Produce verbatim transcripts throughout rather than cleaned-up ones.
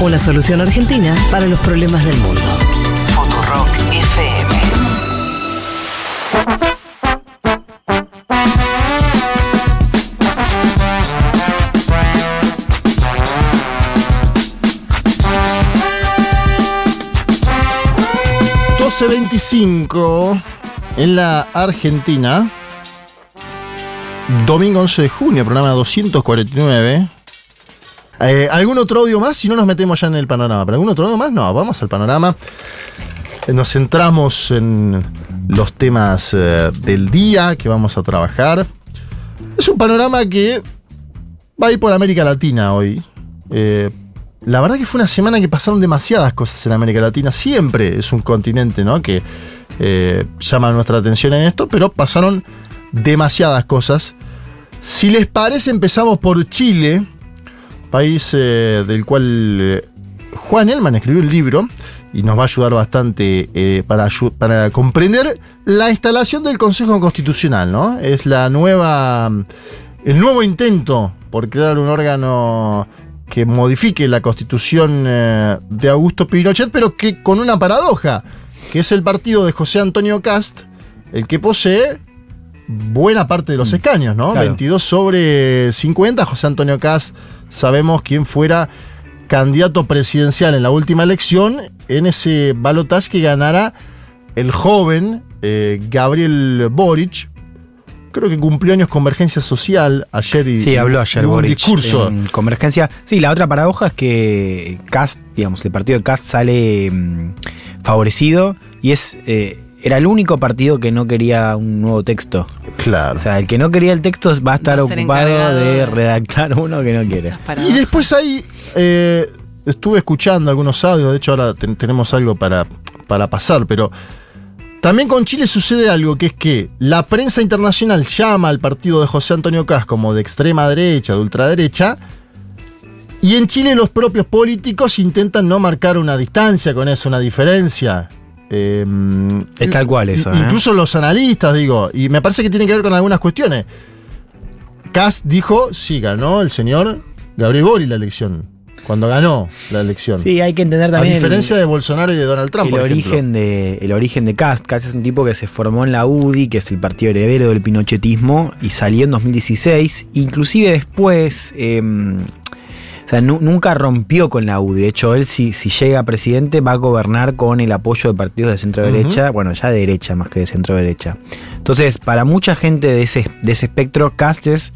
Una solución argentina para los problemas del mundo. Futurock F M. doce veinticinco en la Argentina, domingo once de junio, programa doscientos cuarenta y nueve. Eh, ¿Algún otro audio más? Si no nos metemos ya en el panorama. ¿Pero algún otro audio más? No, vamos al panorama. Nos centramos en los temas eh, del día que vamos a trabajar. Es un panorama que va a ir por América Latina hoy. Eh, la verdad que fue una semana que pasaron demasiadas cosas en América Latina. Siempre es un continente, ¿no?, que eh, llama nuestra atención en esto, pero pasaron demasiadas cosas. Si les parece, empezamos por Chile, país eh, del cual eh, Juan Elman escribió un libro y nos va a ayudar bastante eh, para, para comprender la instalación del Consejo Constitucional, ¿no? Es la nueva, el nuevo intento por crear un órgano que modifique la Constitución eh, de Augusto Pinochet, pero que con una paradoja, que es el partido de José Antonio Kast el que posee buena parte de los escaños, ¿no? Claro. veintidós sobre cincuenta, José Antonio Kast, sabemos quién fuera candidato presidencial en la última elección, en ese balotaje que ganara el joven eh, Gabriel Boric. Creo que cumplió años Convergencia Social ayer y sí, habló ayer Boric, un discurso en Convergencia. Sí, la otra paradoja es que Kast, digamos, el partido de Kast sale mmm, favorecido y es eh, era el único partido que no quería un nuevo texto. Claro. O sea, el que no quería el texto va a estar va a ocupado de redactar uno que no quiere. Y después ahí eh, estuve escuchando algunos audios, de hecho ahora ten, tenemos algo para, para pasar, pero también con Chile sucede algo, que es que la prensa internacional llama al partido de José Antonio Kast como de extrema derecha, de ultraderecha, y en Chile los propios políticos intentan no marcar una distancia con eso, una diferencia. Eh, es tal cual eso. Incluso ¿eh? los analistas, digo, y me parece que tiene que ver con algunas cuestiones. Kast dijo, sí, ganó el señor Gabriel Boric la elección, cuando ganó la elección. Sí, hay que entender también, a diferencia el, de Bolsonaro y de Donald Trump, el por origen de el origen de Kast. Kast es un tipo que se formó en la U D I, que es el partido heredero del pinochetismo, y salió en dos mil dieciséis. Inclusive después, eh, o sea, nu- nunca rompió con la U D I. De hecho, él si, si llega a presidente va a gobernar con el apoyo de partidos de centro derecha, uh-huh. bueno, ya de derecha más que de centro derecha. Entonces, para mucha gente de ese, de ese espectro, Kast es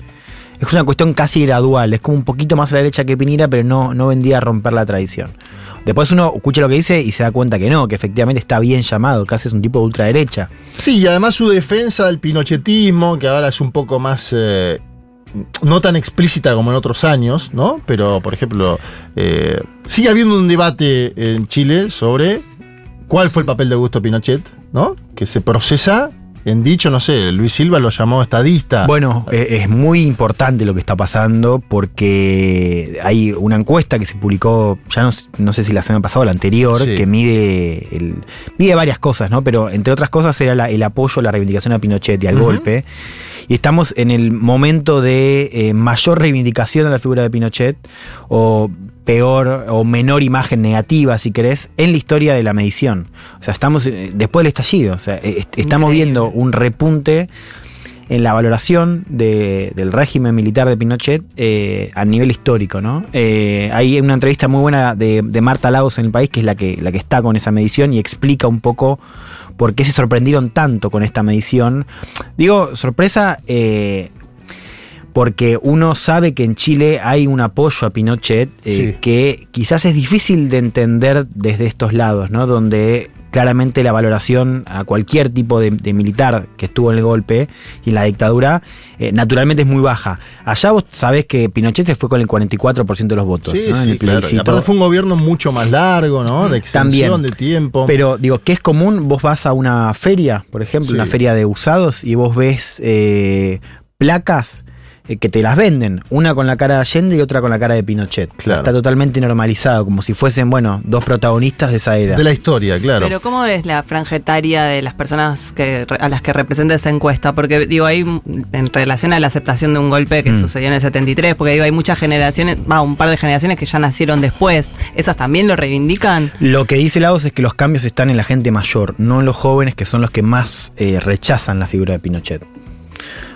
Es una cuestión casi gradual, es como un poquito más a la derecha que Pinilla, pero no, no vendía a romper la tradición. Después uno escucha lo que dice y se da cuenta que no, que efectivamente está bien llamado, casi es un tipo de ultraderecha. Sí, y además su defensa del pinochetismo, que ahora es un poco más, eh, no tan explícita como en otros años, ¿no? Pero, por ejemplo, eh, sigue habiendo un debate en Chile sobre cuál fue el papel de Augusto Pinochet, ¿no? Que se procesa. En dicho, no sé, Luis Silva lo llamó estadista. Bueno, es muy importante lo que está pasando porque hay una encuesta que se publicó, ya no, no sé si la semana pasada o la anterior, sí. que mide el, mide varias cosas, ¿no? Pero entre otras cosas era la, el apoyo, la reivindicación a Pinochet y al uh-huh. golpe. Y estamos en el momento de eh, mayor reivindicación a la figura de Pinochet, o peor o menor imagen negativa, si querés, en la historia de la medición. O sea, estamos después del estallido, o sea, est- estamos Increíble. viendo un repunte en la valoración de, del régimen militar de Pinochet eh, a nivel histórico, ¿no? Eh, hay una entrevista muy buena de, de Marta Lagos en El País, que es la que, la que está con esa medición y explica un poco por qué se sorprendieron tanto con esta medición. Digo, sorpresa, eh, porque uno sabe que en Chile hay un apoyo a Pinochet eh, sí. que quizás es difícil de entender desde estos lados, ¿no? Donde claramente la valoración a cualquier tipo de, de militar que estuvo en el golpe y en la dictadura, eh, naturalmente es muy baja. Allá vos sabés que Pinochet se fue con el cuarenta y cuatro por ciento de los votos. Sí, ¿no? sí, claro. Y aparte fue un gobierno mucho más largo, ¿no? De extensión, también, de tiempo. Pero, digo, ¿qué es común? Vos vas a una feria, por ejemplo, sí. una feria de usados, y vos ves eh, placas eh, que te las venden, una con la cara de Allende y otra con la cara de Pinochet. Claro. Está totalmente normalizado, como si fuesen, bueno, dos protagonistas de esa era. De la historia, claro. Pero ¿cómo ves la franja etaria de las personas que, a las que representa esa encuesta? Porque, digo, ahí en relación a la aceptación de un golpe que mm. sucedió en el setenta y tres, porque digo, hay muchas generaciones, va, un par de generaciones que ya nacieron después, ¿esas también lo reivindican? Lo que dice Laos es que los cambios están en la gente mayor, no en los jóvenes, que son los que más eh, rechazan la figura de Pinochet.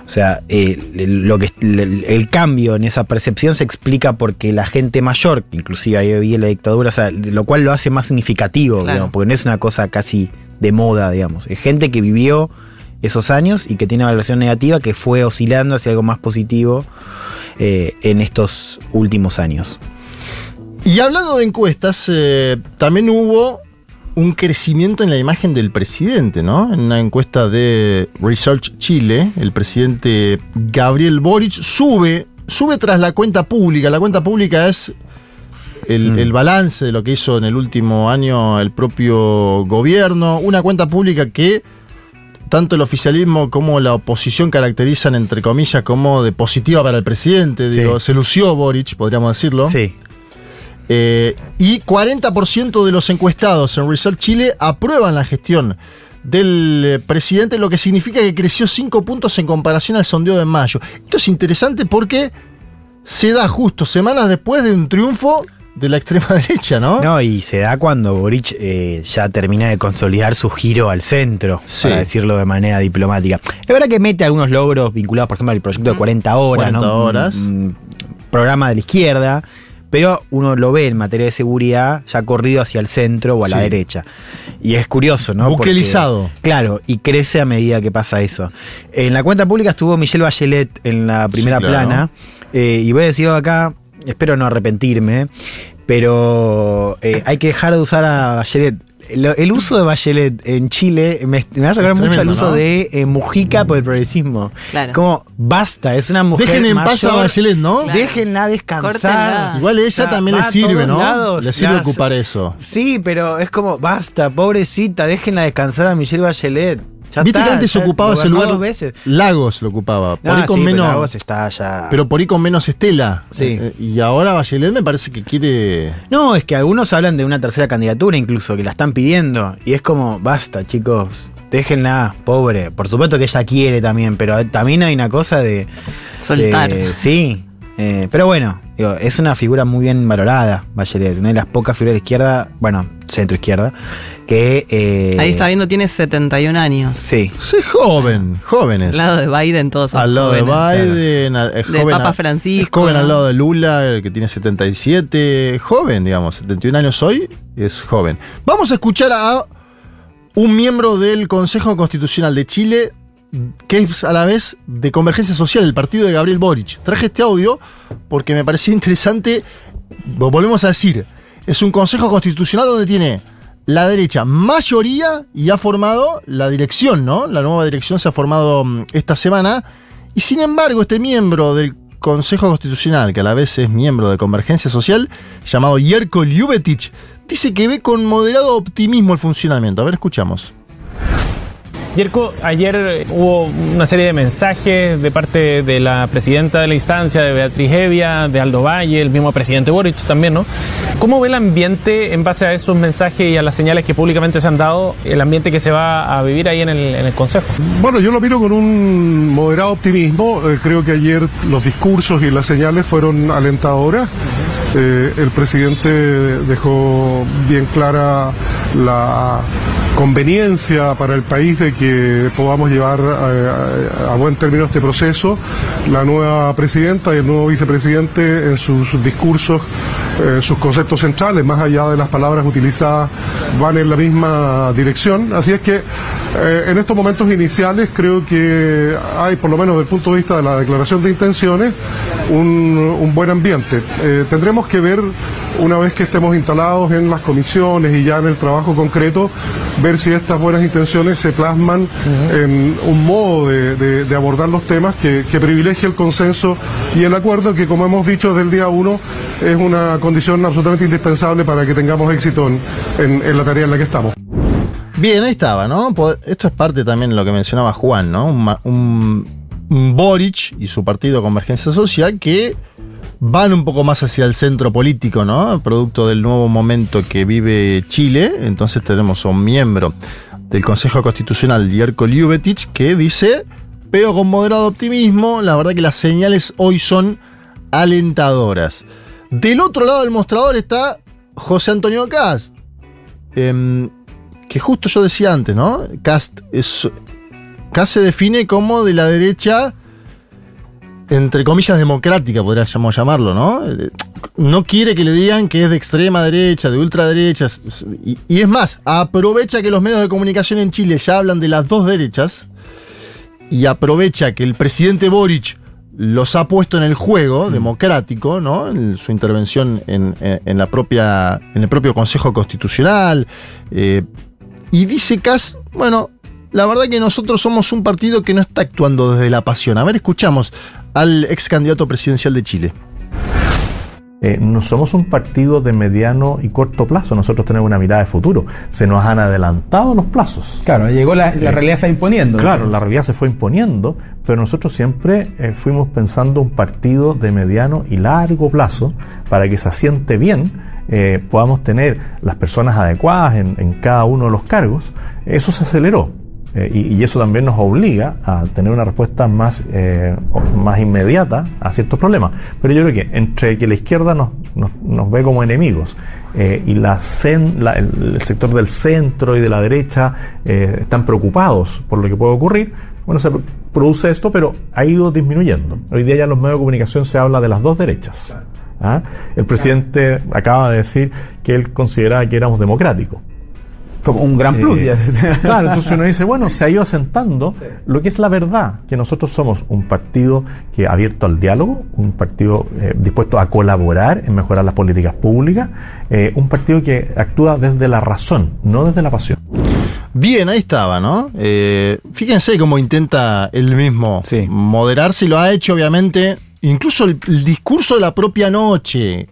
O sea, eh, lo que, el, el cambio en esa percepción se explica porque la gente mayor, inclusive ahí vi la dictadura, o sea, lo cual lo hace más significativo, claro. digamos, porque no es una cosa casi de moda, digamos. Es gente que vivió esos años y que tiene una valoración negativa que fue oscilando hacia algo más positivo eh, en estos últimos años. Y hablando de encuestas, eh, también hubo un crecimiento en la imagen del presidente, ¿no? En una encuesta de Research Chile, el presidente Gabriel Boric sube, sube tras la cuenta pública. La cuenta pública es el, mm. el balance de lo que hizo en el último año el propio gobierno. Una cuenta pública que tanto el oficialismo como la oposición caracterizan, entre comillas, como de positiva para el presidente. Sí. Digo, se lució Boric, podríamos decirlo. Sí. Eh, y cuarenta por ciento de los encuestados en Research Chile aprueban la gestión del presidente, lo que significa que creció cinco puntos en comparación al sondeo de mayo. Esto es interesante porque se da justo semanas después de un triunfo de la extrema derecha, ¿no? No, y se da cuando Boric eh, ya termina de consolidar su giro al centro, sí. para decirlo de manera diplomática. Es verdad que mete algunos logros vinculados, por ejemplo, al proyecto de cuarenta horas, cuarenta ¿no? horas. Mm, programa de la izquierda. Pero uno lo ve en materia de seguridad ya corrido hacia el centro o a sí. la derecha. Y es curioso, ¿no? Buquelizado. Porque, claro, y crece a medida que pasa eso. En la cuenta pública estuvo Michelle Bachelet en la primera sí, claro. plana. Eh, y voy a decirlo acá, espero no arrepentirme, pero eh, hay que dejar de usar a Bachelet. El, el uso de Bachelet en Chile me, me va a sacar es mucho tremendo, el uso ¿no? de eh, Mujica por el progresismo. Claro. Como, basta, es una mujer mayor. Dejen en paz a Bachelet, ¿no? Claro. Déjenla descansar. Córtenla. Igual ella ya, también le sirve, ¿no? Lados, le sirve las, ocupar eso. Sí, pero es como, basta, pobrecita, déjenla descansar a Michelle Bachelet. Ya Viste está, que antes ocupaba ese lugar dos veces. Lagos lo ocupaba. Por ah, ahí con sí, menos. Lagos está ya. Pero por ahí con menos Estela. Sí. Eh, y ahora Bachelet me parece que quiere. No, es que algunos hablan de una tercera candidatura incluso, que la están pidiendo. Y es como, basta, chicos. Déjenla, pobre. Por supuesto que ella quiere también, pero también hay una cosa de. Soltar. De, sí. Eh, pero bueno, digo, es una figura muy bien valorada, Bachelet, una de las pocas figuras de izquierda, bueno, centro-izquierda, que... Eh, ahí está viendo, tiene setenta y un años. Sí. Sí, joven, jóvenes. Al lado de Biden, todos son al lado jóvenes, de Biden, claro. al, joven, del Papa Francisco. Joven al lado de Lula, el que tiene setenta y siete, joven, digamos, setenta y un años hoy, es joven. Vamos a escuchar a un miembro del Consejo Constitucional de Chile, que es a la vez de Convergencia Social, el partido de Gabriel Boric. Traje este audio porque me parecía interesante, lo volvemos a decir, es un Consejo Constitucional donde tiene la derecha mayoría y ha formado la dirección, ¿no? La nueva dirección se ha formado esta semana y sin embargo este miembro del Consejo Constitucional, que a la vez es miembro de Convergencia Social, llamado Jerko Ljubetić, dice que ve con moderado optimismo el funcionamiento. A ver, escuchamos. Jerko, ayer hubo una serie de mensajes de parte de la presidenta de la instancia, de Beatriz Hevia, de Aldo Valle, el mismo presidente Boric también, ¿no? ¿Cómo ve el ambiente en base a esos mensajes y a las señales que públicamente se han dado, el ambiente que se va a vivir ahí en el, en el Consejo? Bueno, yo lo miro con un moderado optimismo. Eh, creo que ayer los discursos y las señales fueron alentadoras. Eh, el presidente dejó bien clara la conveniencia para el país de que podamos llevar a, a, a buen término este proceso. La nueva presidenta y el nuevo vicepresidente en sus, sus discursos, eh, sus conceptos centrales, más allá de las palabras utilizadas, van en la misma dirección. Así es que eh, en estos momentos iniciales creo que hay, por lo menos desde el punto de vista de la declaración de intenciones, un, un buen ambiente. Eh, tendremos que ver, una vez que estemos instalados en las comisiones y ya en el trabajo concreto, ver si estas buenas intenciones se plasman uh-huh. en un modo de, de, de abordar los temas que, que privilegie el consenso y el acuerdo, que como hemos dicho desde el día uno es una condición absolutamente indispensable para que tengamos éxito en, en, en la tarea en la que estamos. Bien, ahí estaba, ¿no? Esto es parte también de lo que mencionaba Juan, ¿no? Un, un Boric y su partido Convergencia Social, que van un poco más hacia el centro político, ¿no? Producto del nuevo momento que vive Chile. Entonces tenemos a un miembro del Consejo Constitucional, Jerko Ljubetić, que dice: veo con moderado optimismo, la verdad que las señales hoy son alentadoras. Del otro lado del mostrador está José Antonio Kast, eh, que justo yo decía antes, ¿no? Kast es... Kast se define como de la derecha, entre comillas, democrática, podríamos llamarlo, ¿no? No quiere que le digan que es de extrema derecha, de ultraderecha. Y, y es más, aprovecha que los medios de comunicación en Chile ya hablan de las dos derechas y aprovecha que el presidente Boric los ha puesto en el juego democrático, ¿no? En su intervención en, en, la propia, en el propio Consejo Constitucional. Eh, y dice Kast, bueno... La verdad que nosotros somos un partido que no está actuando desde la pasión. A ver, escuchamos al ex candidato presidencial de Chile. Eh, no somos un partido de mediano y corto plazo. Nosotros tenemos una mirada de futuro. Se nos han adelantado los plazos. Claro, llegó la, la realidad eh, se está imponiendo. Claro, la realidad se fue imponiendo, pero nosotros siempre eh, fuimos pensando un partido de mediano y largo plazo para que se asiente bien, eh, podamos tener las personas adecuadas en, en cada uno de los cargos. Eso se aceleró. Eh, y, y eso también nos obliga a tener una respuesta más, eh, más inmediata a ciertos problemas. Pero yo creo que entre que la izquierda nos, nos, nos ve como enemigos eh, y la, cen, la el, el sector del centro y de la derecha eh, están preocupados por lo que puede ocurrir, bueno, se produce esto, pero ha ido disminuyendo. Hoy día ya en los medios de comunicación se habla de las dos derechas. ¿Ah? El presidente acaba de decir que él consideraba que éramos democráticos. Como un gran plus. Eh, claro, entonces uno dice, bueno, se ha ido asentando sí. Lo que es la verdad, que nosotros somos un partido que abierto al diálogo, un partido eh, dispuesto a colaborar en mejorar las políticas públicas, eh, un partido que actúa desde la razón, no desde la pasión. Bien, ahí estaba, ¿no? Eh, fíjense cómo intenta él mismo sí. moderarse, y lo ha hecho obviamente, incluso el, el discurso de la propia noche.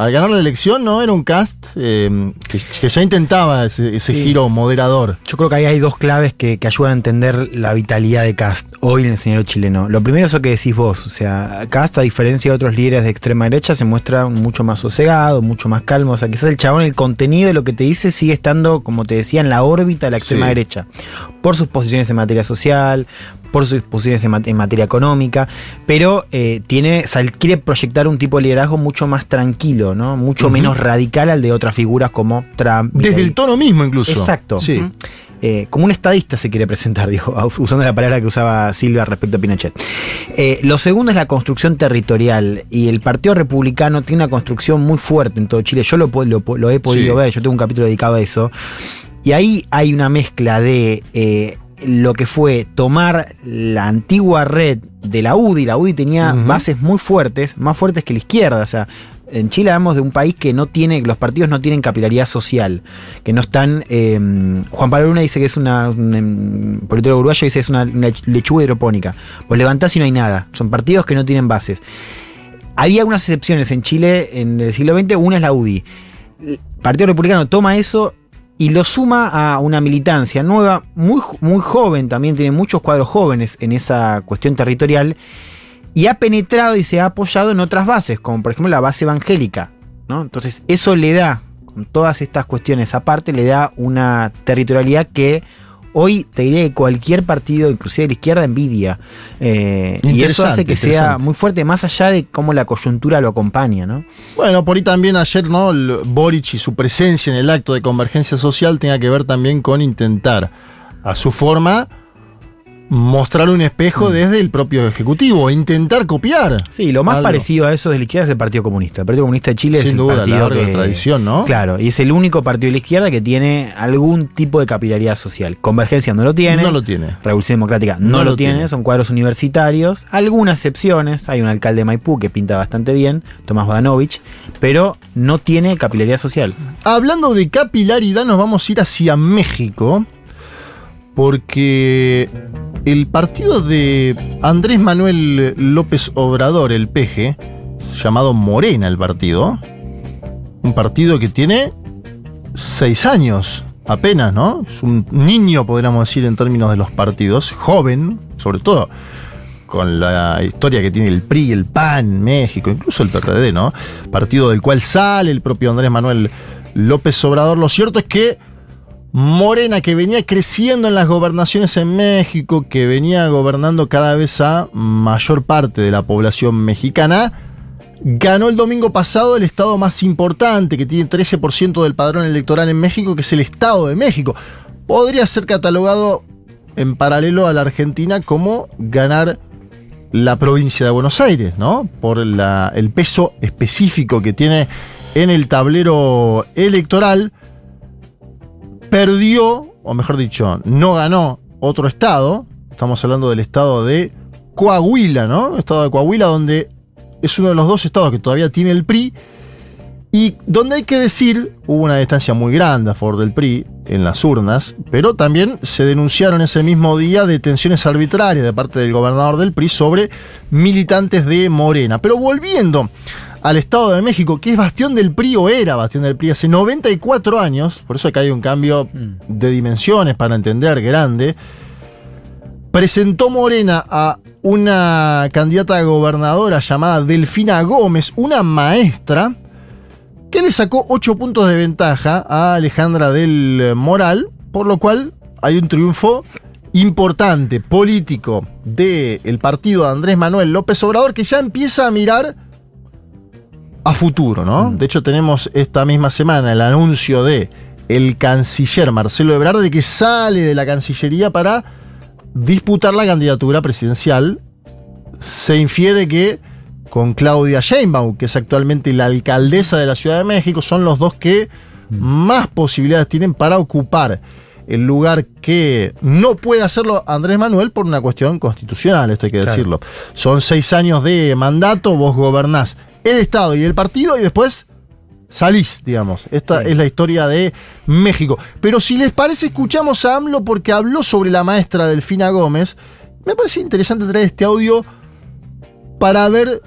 Al ganar la elección, ¿no? Era un Kast eh, que, que ya intentaba ese, ese sí. giro moderador. Yo creo que ahí hay dos claves que, que ayudan a entender la vitalidad de Kast hoy en el escenario chileno. Lo primero es lo que decís vos. O sea, Kast, a diferencia de otros líderes de extrema derecha, se muestra mucho más sosegado, mucho más calmo. O sea, quizás el chabón, el contenido de lo que te dice sigue estando, como te decía, en la órbita de la extrema sí. derecha. Por sus posiciones en materia social, por sus posiciones en, mat- en materia económica, pero eh, tiene, sal- quiere proyectar un tipo de liderazgo mucho más tranquilo, ¿no? Mucho uh-huh. menos radical al de otras figuras como Trump. Desde el tono mismo incluso. Exacto. Sí. Uh-huh. Eh, como un estadista se quiere presentar, digo, usando la palabra que usaba Silvia respecto a Pinochet. Eh, lo segundo es la construcción territorial, y el Partido Republicano tiene una construcción muy fuerte en todo Chile. Yo lo, lo, lo he podido sí. ver, yo tengo un capítulo dedicado a eso, y ahí hay una mezcla de... Eh, lo que fue tomar la antigua red de la U D I. La U D I tenía uh-huh. bases muy fuertes, más fuertes que la izquierda. O sea, en Chile hablamos de un país que no tiene, los partidos no tienen capilaridad social, que no están... Eh, Juan Pablo Luna dice que es una... Un, un político uruguayo dice que es una, una lechuga hidropónica. Pues levantás y no hay nada. Son partidos que no tienen bases. Había algunas excepciones en Chile en el siglo veinte. Una es la U D I. El Partido Republicano toma eso y lo suma a una militancia nueva, muy, muy joven, también tiene muchos cuadros jóvenes en esa cuestión territorial, y ha penetrado y se ha apoyado en otras bases, como por ejemplo la base evangélica, ¿no? Entonces eso le da, con todas estas cuestiones aparte, le da una territorialidad que hoy te diré que cualquier partido, inclusive de la izquierda, envidia. Eh, y eso hace que sea muy fuerte, más allá de cómo la coyuntura lo acompaña, ¿no? Bueno, por ahí también ayer, ¿no? El Boric y su presencia en el acto de Convergencia Social tenía que ver también con intentar, a su forma, mostrar un espejo desde el propio Ejecutivo, intentar copiar. Sí, lo más algo. Parecido a eso de la izquierda es el Partido Comunista. El Partido Comunista de Chile sin es duda, el partido que, de tradición, ¿no? Claro, y es el único partido de la izquierda que tiene algún tipo de capilaridad social. Convergencia no lo tiene. No lo tiene. Revolución Democrática no, no lo, lo tiene. tiene. Son cuadros universitarios. Algunas excepciones. Hay un alcalde de Maipú que pinta bastante bien, Tomás Badanovich, pero no tiene capilaridad social. Hablando de capilaridad, nos vamos a ir hacia México, porque el partido de Andrés Manuel López Obrador, el P G, llamado Morena el partido, un partido que tiene seis años apenas, ¿no? Es un niño, podríamos decir, en términos de los partidos, joven, sobre todo con la historia que tiene el P R I, el P A N, México, incluso el P R D, ¿no? Partido del cual sale el propio Andrés Manuel López Obrador. Lo cierto es que Morena, que venía creciendo en las gobernaciones en México, que venía gobernando cada vez a mayor parte de la población mexicana, ganó el domingo pasado el estado más importante, que tiene trece por ciento del padrón electoral en México, que es el Estado de México. Podría ser catalogado en paralelo a la Argentina como ganar la provincia de Buenos Aires, ¿no? Por la, el peso específico que tiene en el tablero electoral. Perdió, o mejor dicho, no ganó otro estado. Estamos hablando del estado de Coahuila, ¿no? El estado de Coahuila, donde es uno de los dos estados que todavía tiene el P R I, y donde hay que decir, hubo una distancia muy grande a favor del P R I en las urnas, pero también se denunciaron ese mismo día detenciones arbitrarias de parte del gobernador del P R I sobre militantes de Morena. Pero volviendo al Estado de México, que es bastión del P R I, o era bastión del P R I hace noventa y cuatro años, por eso acá hay un cambio de dimensiones para entender, grande, presentó Morena a una candidata a gobernadora llamada Delfina Gómez, una maestra, que le sacó ocho puntos de ventaja a Alejandra del Moral, por lo cual hay un triunfo importante, político, del partido de Andrés Manuel López Obrador, que ya empieza a mirar a futuro, ¿no? De hecho, tenemos esta misma semana el anuncio de el canciller Marcelo Ebrard de que sale de la Cancillería para disputar la candidatura presidencial. Se infiere que con Claudia Sheinbaum, que es actualmente la alcaldesa de la Ciudad de México, son los dos que más posibilidades tienen para ocupar el lugar que no puede hacerlo Andrés Manuel por una cuestión constitucional, esto hay que decirlo. Claro. Son seis años de mandato, vos gobernás el Estado y el partido y después salís, digamos. Esta sí. Es la historia de México. Pero si les parece, escuchamos a AMLO, porque habló sobre la maestra Delfina Gómez. Me parece interesante traer este audio para ver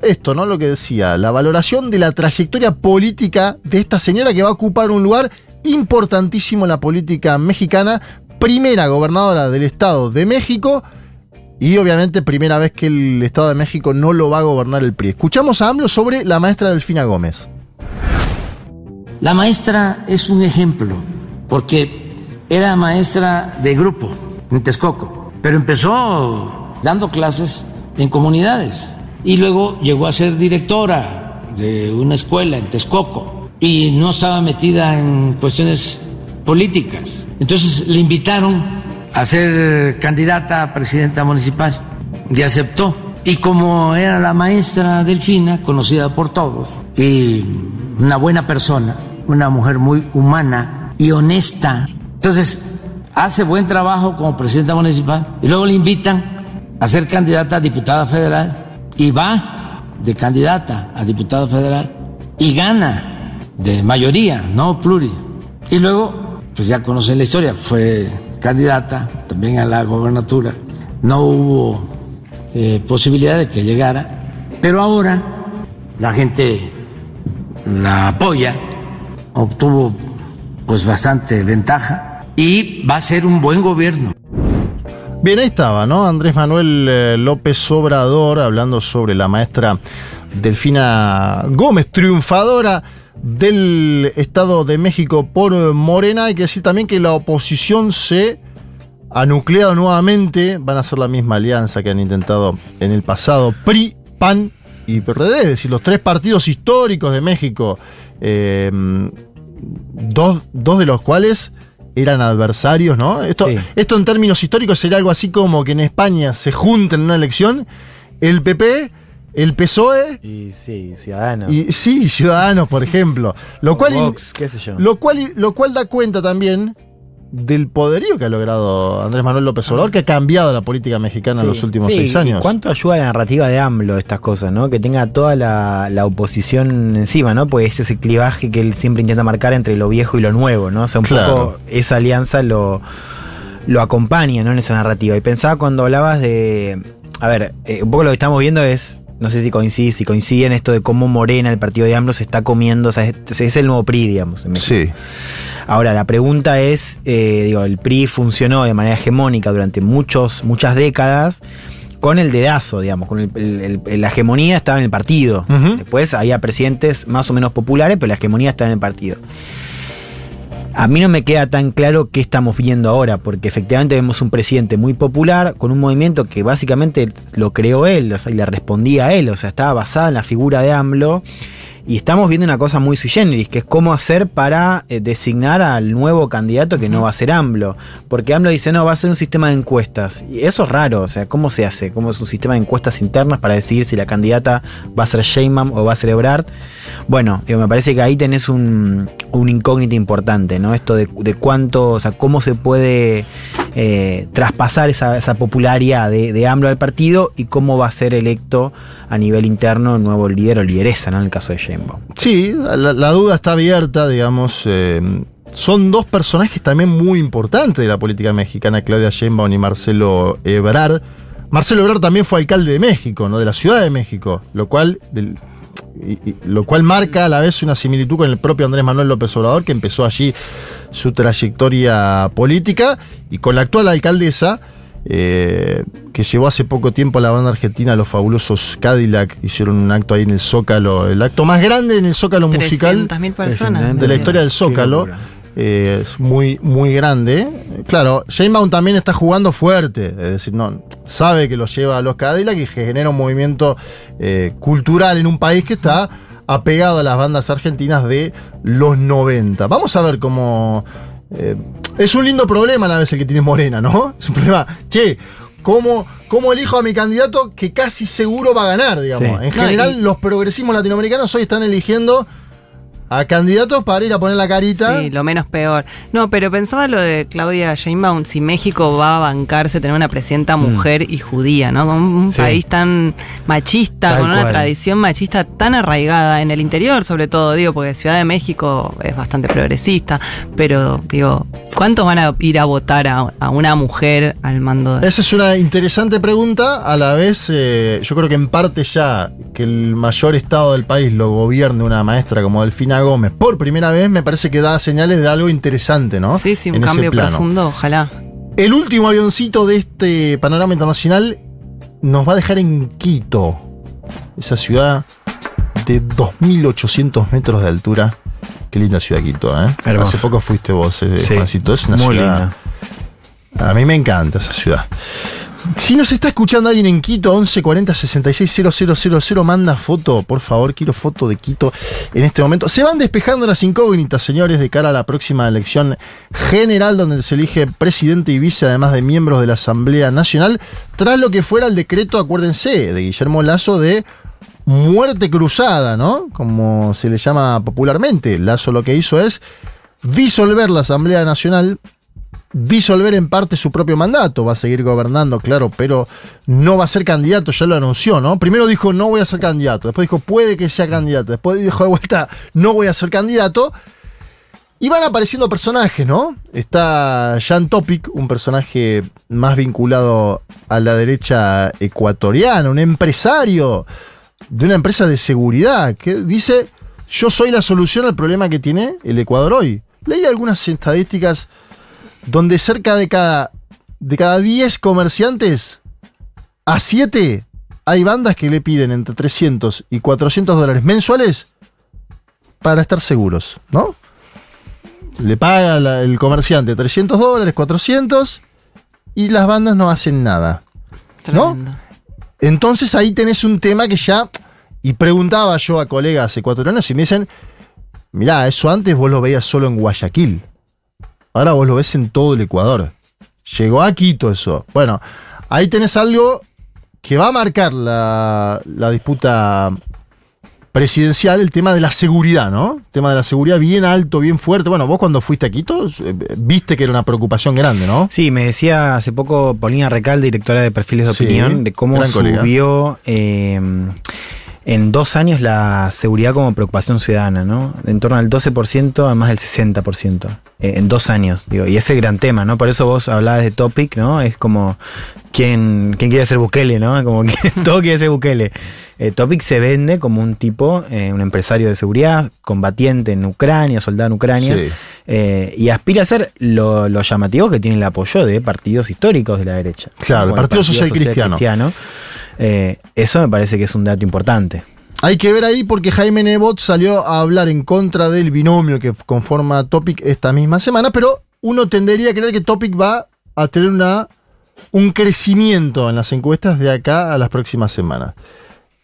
esto, ¿no? Lo que decía, la valoración de la trayectoria política de esta señora que va a ocupar un lugar importantísimo en la política mexicana, primera gobernadora del Estado de México y obviamente primera vez que el Estado de México no lo va a gobernar el P R I. Escuchamos a AMLO sobre la maestra Delfina Gómez. La maestra es un ejemplo porque era maestra de grupo en Texcoco, pero empezó dando clases en comunidades y luego llegó a ser directora de una escuela en Texcoco y no estaba metida en cuestiones políticas. Entonces le invitaron a ser candidata a presidenta municipal y aceptó. Y como era la maestra Delfina, conocida por todos, y una buena persona, una mujer muy humana y honesta, entonces hace buen trabajo como presidenta municipal y luego le invitan a ser candidata a diputada federal y va de candidata a diputada federal y gana de mayoría, no pluri. Y luego, pues ya conocen la historia, fue candidata también a la gobernatura, no hubo eh, posibilidad de que llegara, pero ahora la gente la apoya, obtuvo pues bastante ventaja y va a ser un buen gobierno. Bien, ahí estaba, ¿no? Andrés Manuel López Obrador hablando sobre la maestra Delfina Gómez, triunfadora del Estado de México por Morena. Hay que decir también que la oposición se ha nucleado nuevamente, van a hacer la misma alianza que han intentado en el pasado, P R I, P A N y P R D, es decir, los tres partidos históricos de México, eh, dos, dos de los cuales eran adversarios, ¿no? Esto, sí. esto en términos históricos sería algo así como que en España se junten en una elección el P P, el P S O E... Y sí, Ciudadanos. Y, sí, Ciudadanos, por ejemplo. Lo cual, Vox, qué sé yo. Lo cual, lo cual da cuenta también del poderío que ha logrado Andrés Manuel López Obrador, que ha cambiado la política mexicana sí, en los últimos sí, seis años. ¿Cuánto ayuda la narrativa de AMLO estas cosas, no? Que tenga toda la, la oposición encima, ¿no? Pues es ese clivaje que él siempre intenta marcar entre lo viejo y lo nuevo, ¿no? O sea, un claro. poco esa alianza lo, lo acompaña, ¿no? En esa narrativa. Y pensaba cuando hablabas de... A ver, eh, un poco lo que estamos viendo es... No sé si coincide, si coinciden esto de cómo Morena, el partido de AMLO, se está comiendo, o sea, es, es el nuevo P R I, digamos, en México. Sí. Ahora, la pregunta es, eh, digo, el P R I funcionó de manera hegemónica durante muchos, muchas décadas, con el dedazo, digamos, con el, el, el, la hegemonía estaba en el partido. Uh-huh. Después había presidentes más o menos populares, pero la hegemonía estaba en el partido. A mí no me queda tan claro qué estamos viendo ahora, porque efectivamente vemos un presidente muy popular, con un movimiento que básicamente lo creó él, o sea, y le respondía a él, o sea, estaba basada en la figura de AMLO, y estamos viendo una cosa muy sui generis, que es cómo hacer para eh, designar al nuevo candidato que no va a ser AMLO, porque AMLO dice, no, va a ser un sistema de encuestas, y eso es raro, o sea, ¿cómo se hace? ¿Cómo es un sistema de encuestas internas para decidir si la candidata va a ser Sheinbaum o va a ser Ebrard? Bueno, digo, me parece que ahí tenés un, un incógnito importante, ¿no? Esto de, de cuánto, o sea, cómo se puede eh, traspasar esa, esa popularidad de, de AMLO al partido y cómo va a ser electo a nivel interno el nuevo líder o lideresa, ¿no? En el caso de Sheinbaum. Sí, la, la duda está abierta, digamos. Eh, son dos personajes también muy importantes de la política mexicana, Claudia Sheinbaum y Marcelo Ebrard. Marcelo Ebrard también fue alcalde de México, ¿no? De la Ciudad de México, lo cual, del, y, y, lo cual marca a la vez una similitud con el propio Andrés Manuel López Obrador, que empezó allí su trayectoria política, y con la actual alcaldesa, Eh, que llevó hace poco tiempo a la banda argentina Los Fabulosos Cadillac, hicieron un acto ahí en el Zócalo, el acto más grande en el Zócalo musical personas, de la historia del Zócalo, eh, es muy, muy grande. Claro, Sheinbaum también está jugando fuerte, es decir, no, sabe que los lleva a los Cadillac y que genera un movimiento eh, cultural en un país que está apegado a las bandas argentinas de los noventa. Vamos a ver cómo... Eh, es un lindo problema a la vez el que tiene Morena, ¿no? Es un problema, che, ¿cómo, cómo elijo a mi candidato que casi seguro va a ganar, digamos? Sí. En general, no, y... los progresismos latinoamericanos hoy están eligiendo a candidatos para ir a poner la carita. Sí, lo menos peor. No, pero pensaba lo de Claudia Sheinbaum, si México va a bancarse tener una presidenta mujer mm. y judía, ¿no? Con un sí. país tan machista, Tal con cual. una tradición machista tan arraigada en el interior, sobre todo, digo, porque Ciudad de México es bastante progresista, pero, digo, ¿cuántos van a ir a votar a, a una mujer al mando de...? Esa es una interesante pregunta, a la vez, eh, yo creo que en parte ya que el mayor estado del país lo gobierne una maestra como Delfina Gómez, por primera vez, me parece que da señales de algo interesante, ¿no? Sí, sí, un en cambio profundo, ojalá. El último avioncito de este panorama internacional nos va a dejar en Quito, esa ciudad de dos mil ochocientos metros de altura. Qué linda ciudad Quito, ¿eh? Hermoso. Hace poco fuiste vos, eh, sí, Juancito. Es una muy ciudad linda. A mí me encanta esa ciudad. Si nos está escuchando alguien en Quito, once cuarenta sesenta y seis cero cero cero cero, manda foto, por favor, quiero foto de Quito en este momento. Se van despejando las incógnitas, señores, de cara a la próxima elección general, donde se elige presidente y vice, además de miembros de la Asamblea Nacional, tras lo que fuera el decreto, acuérdense, de Guillermo Lasso de muerte cruzada, ¿no? Como se le llama popularmente. Lasso lo que hizo es disolver la Asamblea Nacional, disolver en parte su propio mandato. Va a seguir gobernando, claro, pero no va a ser candidato, ya lo anunció, ¿no? Primero dijo, no voy a ser candidato. Después dijo, puede que sea candidato. Después dijo de vuelta, no voy a ser candidato. Y van apareciendo personajes, ¿no? Está Jan Topic, un personaje más vinculado a la derecha ecuatoriana, un empresario de una empresa de seguridad, que dice, yo soy la solución al problema que tiene el Ecuador hoy. Leí algunas estadísticas donde cerca de cada de cada diez comerciantes, a siete hay bandas que le piden entre trescientos y cuatrocientos dólares mensuales para estar seguros, ¿no? Le paga la, el comerciante trescientos dólares, cuatrocientos, y las bandas no hacen nada, ¿no? Tremendo. Entonces ahí tenés un tema que ya... Y preguntaba yo a colegas ecuatorianos y me dicen, mirá, eso antes vos lo veías solo en Guayaquil. Ahora vos lo ves en todo el Ecuador. Llegó a Quito eso. Bueno, ahí tenés algo que va a marcar la, la disputa presidencial, el tema de la seguridad, ¿no? El tema de la seguridad bien alto, bien fuerte. Bueno, vos cuando fuiste a Quito, viste que era una preocupación grande, ¿no? Sí, me decía hace poco Paulina Recal, directora de Perfiles de sí, Opinión, de cómo subió... Eh, en dos años la seguridad como preocupación ciudadana, ¿no? En torno al doce por ciento a más del sesenta por ciento. Eh, en dos años, digo. Y ese es el gran tema, ¿no? Por eso vos hablabas de Topic, ¿no? Es como, ¿quién, quién quiere ser Bukele, no? Como que todo quiere ser Bukele. Eh, Topic se vende como un tipo, eh, un empresario de seguridad, combatiente en Ucrania, soldado en Ucrania, sí. eh, y aspira a ser lo, lo llamativo que tiene el apoyo de partidos históricos de la derecha. Claro, el Partido Social Cristiano. Cristiano eh, eso me parece que es un dato importante. Hay que ver ahí porque Jaime Nebot salió a hablar en contra del binomio que conforma Topic esta misma semana, pero uno tendería a creer que Topic va a tener una, un crecimiento en las encuestas de acá a las próximas semanas.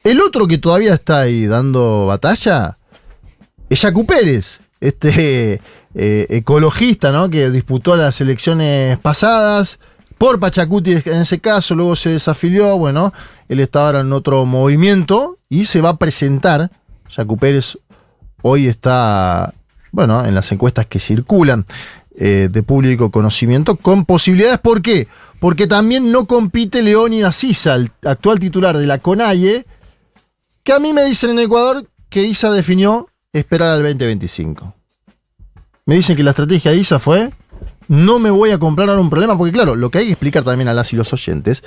El otro que todavía está ahí dando batalla es Yaku Pérez, este eh, ecologista, ¿no?, que disputó las elecciones pasadas por Pachacuti en ese caso, luego se desafilió, bueno, él está ahora en otro movimiento y se va a presentar. Yaku Pérez hoy está, bueno, en las encuestas que circulan eh, de público conocimiento, con posibilidades. ¿Por qué? Porque también no compite Leónidas Iza, el actual titular de la CONAIE, que a mí me dicen en Ecuador que Iza definió esperar al veinte veinticinco. Me dicen que la estrategia de Iza fue: no me voy a comprar ahora un problema, porque claro, lo que hay que explicar también a las y los oyentes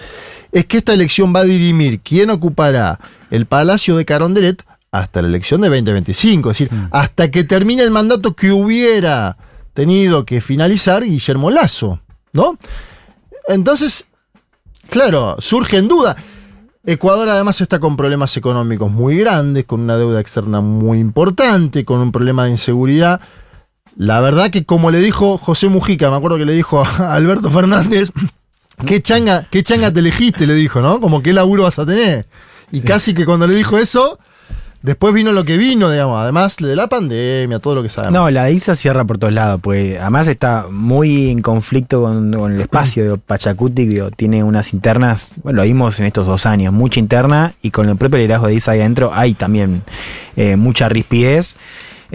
es que esta elección va a dirimir quién ocupará el Palacio de Carondelet hasta la elección de veinte veinticinco, es decir, mm. hasta que termine el mandato que hubiera tenido que finalizar Guillermo Lasso, ¿no? Entonces, claro, surge en duda. Ecuador además está con problemas económicos muy grandes, con una deuda externa muy importante, con un problema de inseguridad. La verdad que, como le dijo José Mujica, me acuerdo que le dijo a Alberto Fernández, ¿qué changa, qué changa te elegiste?, le dijo, ¿no? Como, ¿qué laburo vas a tener? Y sí, casi que cuando le dijo eso, después vino lo que vino, digamos, además de la pandemia, todo lo que sabemos. No, la Iza cierra por todos lados, pues además está muy en conflicto con, con el espacio de Pachacuti, digo, tiene unas internas, bueno, lo vimos en estos dos años, mucha interna, y con el propio liderazgo de Iza ahí adentro hay también eh, mucha rispidez.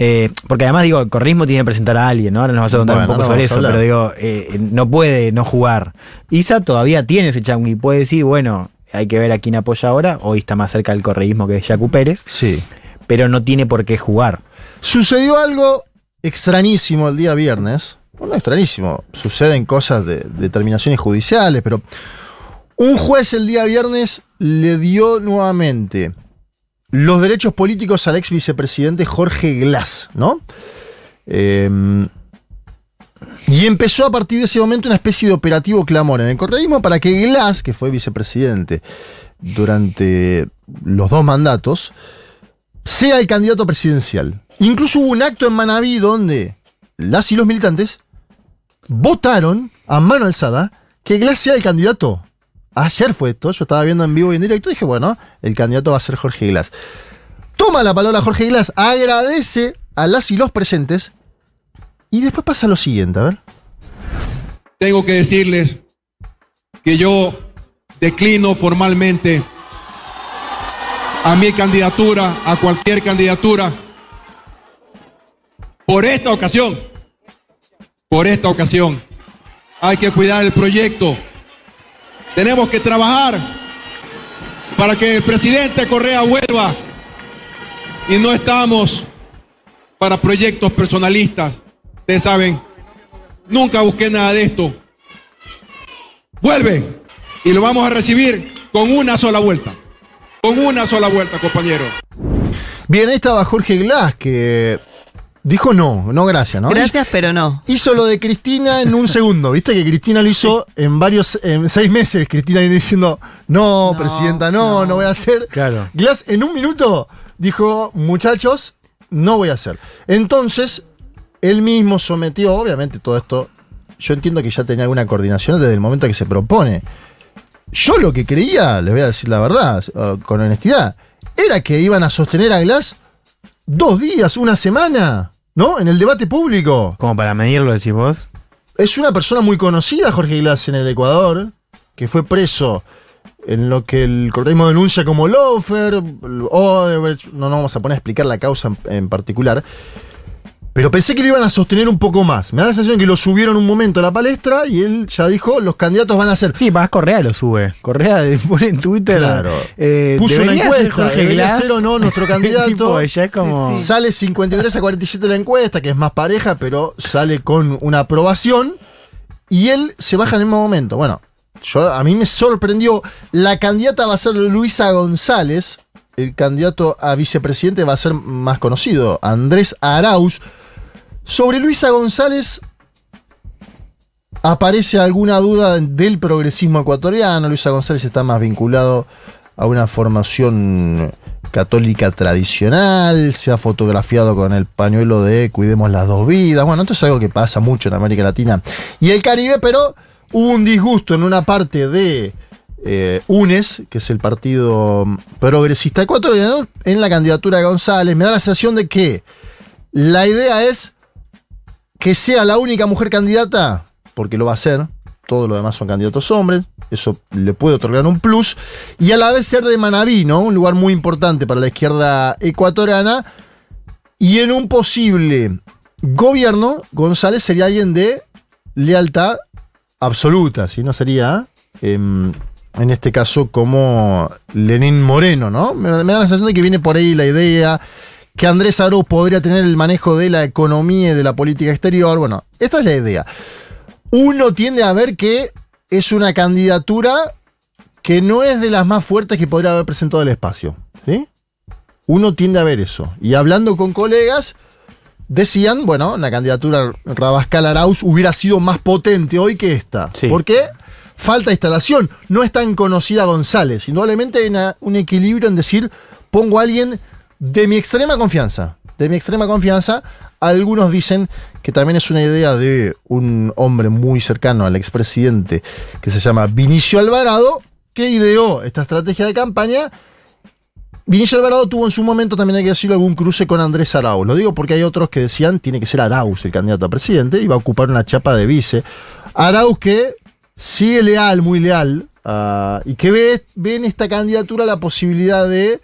Eh, porque además, digo, el corrismo tiene que presentar a alguien, ¿no? Ahora nos vas a contar bueno, un poco no sobre eso, pero digo, eh, no puede no jugar. Iza todavía tiene ese changui, puede decir, bueno, hay que ver a quién apoya ahora. Hoy está más cerca del correísmo que de Yaku Pérez. Sí. Pero no tiene por qué jugar. Sucedió algo extrañísimo el día viernes. Bueno, extrañísimo. Suceden cosas de determinaciones judiciales, pero un juez el día viernes le dio nuevamente los derechos políticos al ex vicepresidente Jorge Glas, ¿no? Eh, y empezó a partir de ese momento una especie de operativo clamor en el correísmo para que Glas, que fue vicepresidente durante los dos mandatos, sea el candidato presidencial. Incluso hubo un acto en Manabí donde las y los militantes votaron a mano alzada que Glas sea el candidato. Ayer fue esto, yo estaba viendo en vivo y en directo y dije, bueno, el candidato va a ser Jorge Glas. Toma la palabra Jorge Glas, agradece a las y los presentes y después pasa lo siguiente, a ver. Tengo que decirles que yo declino formalmente a mi candidatura, a cualquier candidatura, por esta ocasión. Por esta ocasión hay que cuidar el proyecto. Tenemos que trabajar para que el presidente Correa vuelva y no estamos para proyectos personalistas. Ustedes saben, nunca busqué nada de esto. Vuelve y lo vamos a recibir con una sola vuelta. Con una sola vuelta, compañero. Bien, ahí estaba Jorge Glas, que dijo no, no gracias, ¿no? Gracias, pero no. Hizo lo de Cristina en un segundo, ¿viste? Que Cristina lo hizo en varios, en seis meses. Cristina viene diciendo, no, no presidenta, no, no, no voy a hacer. Claro. Glas en un minuto dijo, muchachos, no voy a hacer. Entonces, él mismo sometió, obviamente todo esto, yo entiendo que ya tenía alguna coordinación desde el momento que se propone. Yo lo que creía, les voy a decir la verdad, con honestidad, era que iban a sostener a Glas dos días, una semana, ¿no? En el debate público. Como para medirlo, decís vos. Es una persona muy conocida, Jorge Glas, en el Ecuador, que fue preso en lo que el correísmo denuncia como loafer, Odebrecht, no nos vamos a poner a explicar la causa en, en particular, pero pensé que lo iban a sostener un poco más. Me da la sensación que lo subieron un momento a la palestra y él ya dijo, los candidatos van a ser... Sí, más Correa lo sube. Correa pone en Twitter... Claro. Eh, puso una encuesta, Jorge Glas, ser o no nuestro candidato. Tipo, ya es como... sí, sí. Sale cincuenta y tres a cuarenta y siete la encuesta, que es más pareja, pero sale con una aprobación. Y él se baja en el mismo momento. Bueno, yo, a mí me sorprendió. La candidata va a ser Luisa González. El candidato a vicepresidente va a ser más conocido, Andrés Arauz. Sobre Luisa González aparece alguna duda del progresismo ecuatoriano. Luisa González está más vinculado a una formación católica tradicional, se ha fotografiado con el pañuelo de Cuidemos las dos vidas. Bueno, esto es algo que pasa mucho en América Latina y el Caribe, pero hubo un disgusto en una parte de eh, UNES, que es el partido progresista ecuatoriano, en la candidatura de González. Me da la sensación de que la idea es que sea la única mujer candidata, porque lo va a ser, todos los demás son candidatos hombres, eso le puede otorgar un plus, y a la vez ser de Manabí, ¿no? Un lugar muy importante para la izquierda ecuatoriana, y en un posible gobierno, González sería alguien de lealtad absoluta, si no sería, eh, en este caso, como Lenín Moreno, ¿no? Me, me da la sensación de que viene por ahí la idea, que Andrés Arauz podría tener el manejo de la economía y de la política exterior. Bueno, esta es la idea. Uno tiende a ver que es una candidatura que no es de las más fuertes que podría haber presentado el espacio, ¿sí? Uno tiende a ver eso. Y hablando con colegas, decían, bueno, la candidatura Rabascal-Arauz hubiera sido más potente hoy que esta. Sí. ¿Por qué? Falta instalación. No es tan conocida González. Indudablemente hay una, un equilibrio en decir, pongo a alguien de mi extrema confianza. De mi extrema confianza. Algunos dicen que también es una idea de un hombre muy cercano al expresidente, que se llama Vinicio Alvarado, que ideó esta estrategia de campaña. Vinicio Alvarado tuvo en su momento, también hay que decirlo, algún cruce con Andrés Arauz. Lo digo porque hay otros que decían, tiene que ser Arauz el candidato a presidente, y va a ocupar una chapa de vice. Arauz, que sigue leal, muy leal, uh, y que ve, ve en esta candidatura la posibilidad de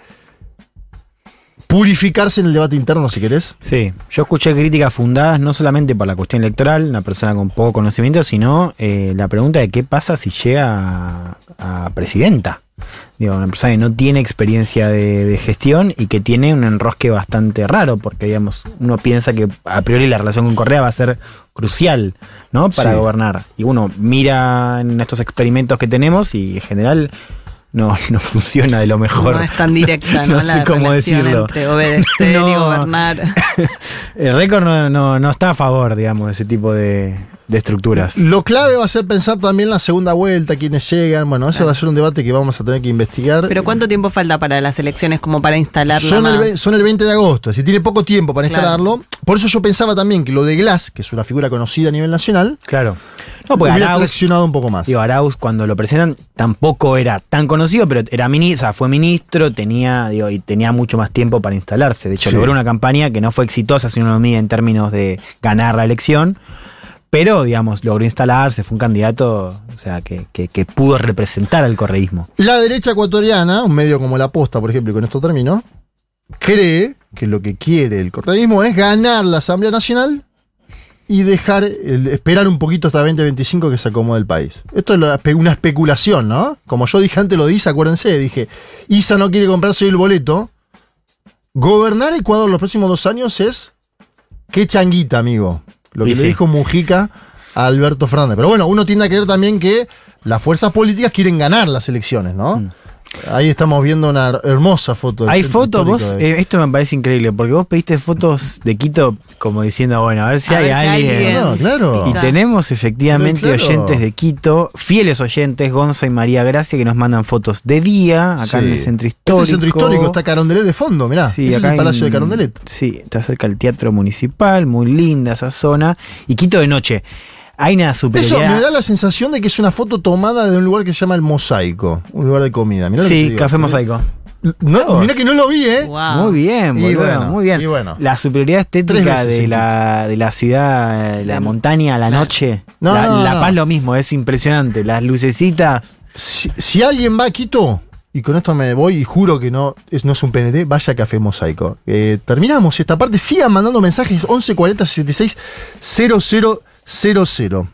purificarse en el debate interno, si querés. Sí, yo escuché críticas fundadas no solamente por la cuestión electoral, una persona con poco conocimiento, sino eh, la pregunta de qué pasa si llega a, a presidenta. Digo, una persona que no tiene experiencia de, de gestión y que tiene un enrosque bastante raro, porque digamos, uno piensa que a priori la relación con Correa va a ser crucial, ¿no? Para sí. gobernar. Y uno mira en estos experimentos que tenemos y en general no, no funciona de lo mejor. No es tan directa, ¿no? No, no sé la cómo relación decirlo. Entre obedecer no, y gobernar. El récord no, no, no está a favor, digamos, de ese tipo de, de estructuras. Lo clave va a ser pensar también la segunda vuelta, quiénes llegan. Bueno, ese claro. va a ser un debate que vamos a tener que investigar. Pero ¿cuánto tiempo falta para las elecciones como para instalarlo? Son, el, son el veinte de agosto, así tiene poco tiempo para claro. instalarlo. Por eso yo pensaba también que lo de Glas, que es una figura conocida a nivel nacional, claro. no, pues hubiera traccionado un poco más. Digo, Arauz, cuando lo presentan, tampoco era tan conocido, pero era ministro, o sea, fue ministro, tenía, digo, y tenía mucho más tiempo para instalarse. De hecho, sí. logró una campaña que no fue exitosa si uno lo mide en términos de ganar la elección, pero, digamos, logró instalarse, fue un candidato, o sea, que, que, que pudo representar al correísmo. La derecha ecuatoriana, un medio como La Posta, por ejemplo, y con esto termino, cree que lo que quiere el correísmo es ganar la Asamblea Nacional y dejar, el, esperar un poquito hasta veinte veinticinco que se acomode el país. Esto es una especulación, ¿no? Como yo dije antes, lo de Iza, acuérdense, dije, Iza no quiere comprarse el boleto. Gobernar Ecuador los próximos dos años es qué changuita, amigo. Lo que y le sí. dijo Mujica a Alberto Fernández. Pero bueno, uno tiende a creer también que las fuerzas políticas quieren ganar las elecciones, ¿no? Mm. Ahí estamos viendo una hermosa foto. Hay fotos, vos, eh, esto me parece increíble, porque vos pediste fotos de Quito como diciendo, bueno, a ver si a hay alguien. Si no, claro. Y tenemos efectivamente claro. oyentes de Quito, fieles oyentes, Gonza y María Gracia, que nos mandan fotos de día, acá sí. en el centro histórico. Este centro histórico está Carondelet de fondo, mirá, sí, ese acá es el Palacio en, de Carondelet. Sí, está cerca del Teatro Municipal, muy linda esa zona, y Quito de noche. Hay una superioridad. Eso me da la sensación de que es una foto tomada de un lugar que se llama El Mosaico, un lugar de comida. Mirá sí, digo, Café Mosaico. No, mirá que no lo vi, ¿eh? Wow. Muy bien, boludo, bueno, muy bien. Y bueno. La superioridad estética de la, de la ciudad, de la montaña, la noche. No, la, no, no, La Paz no. Lo mismo, es impresionante. Las lucecitas. Si, si alguien va a Quito, y con esto me voy y juro que no es, no es un P N T, vaya a Café Mosaico. Eh, terminamos esta parte. Sigan mandando mensajes once cuarenta sesenta y seis cero cero cero cero.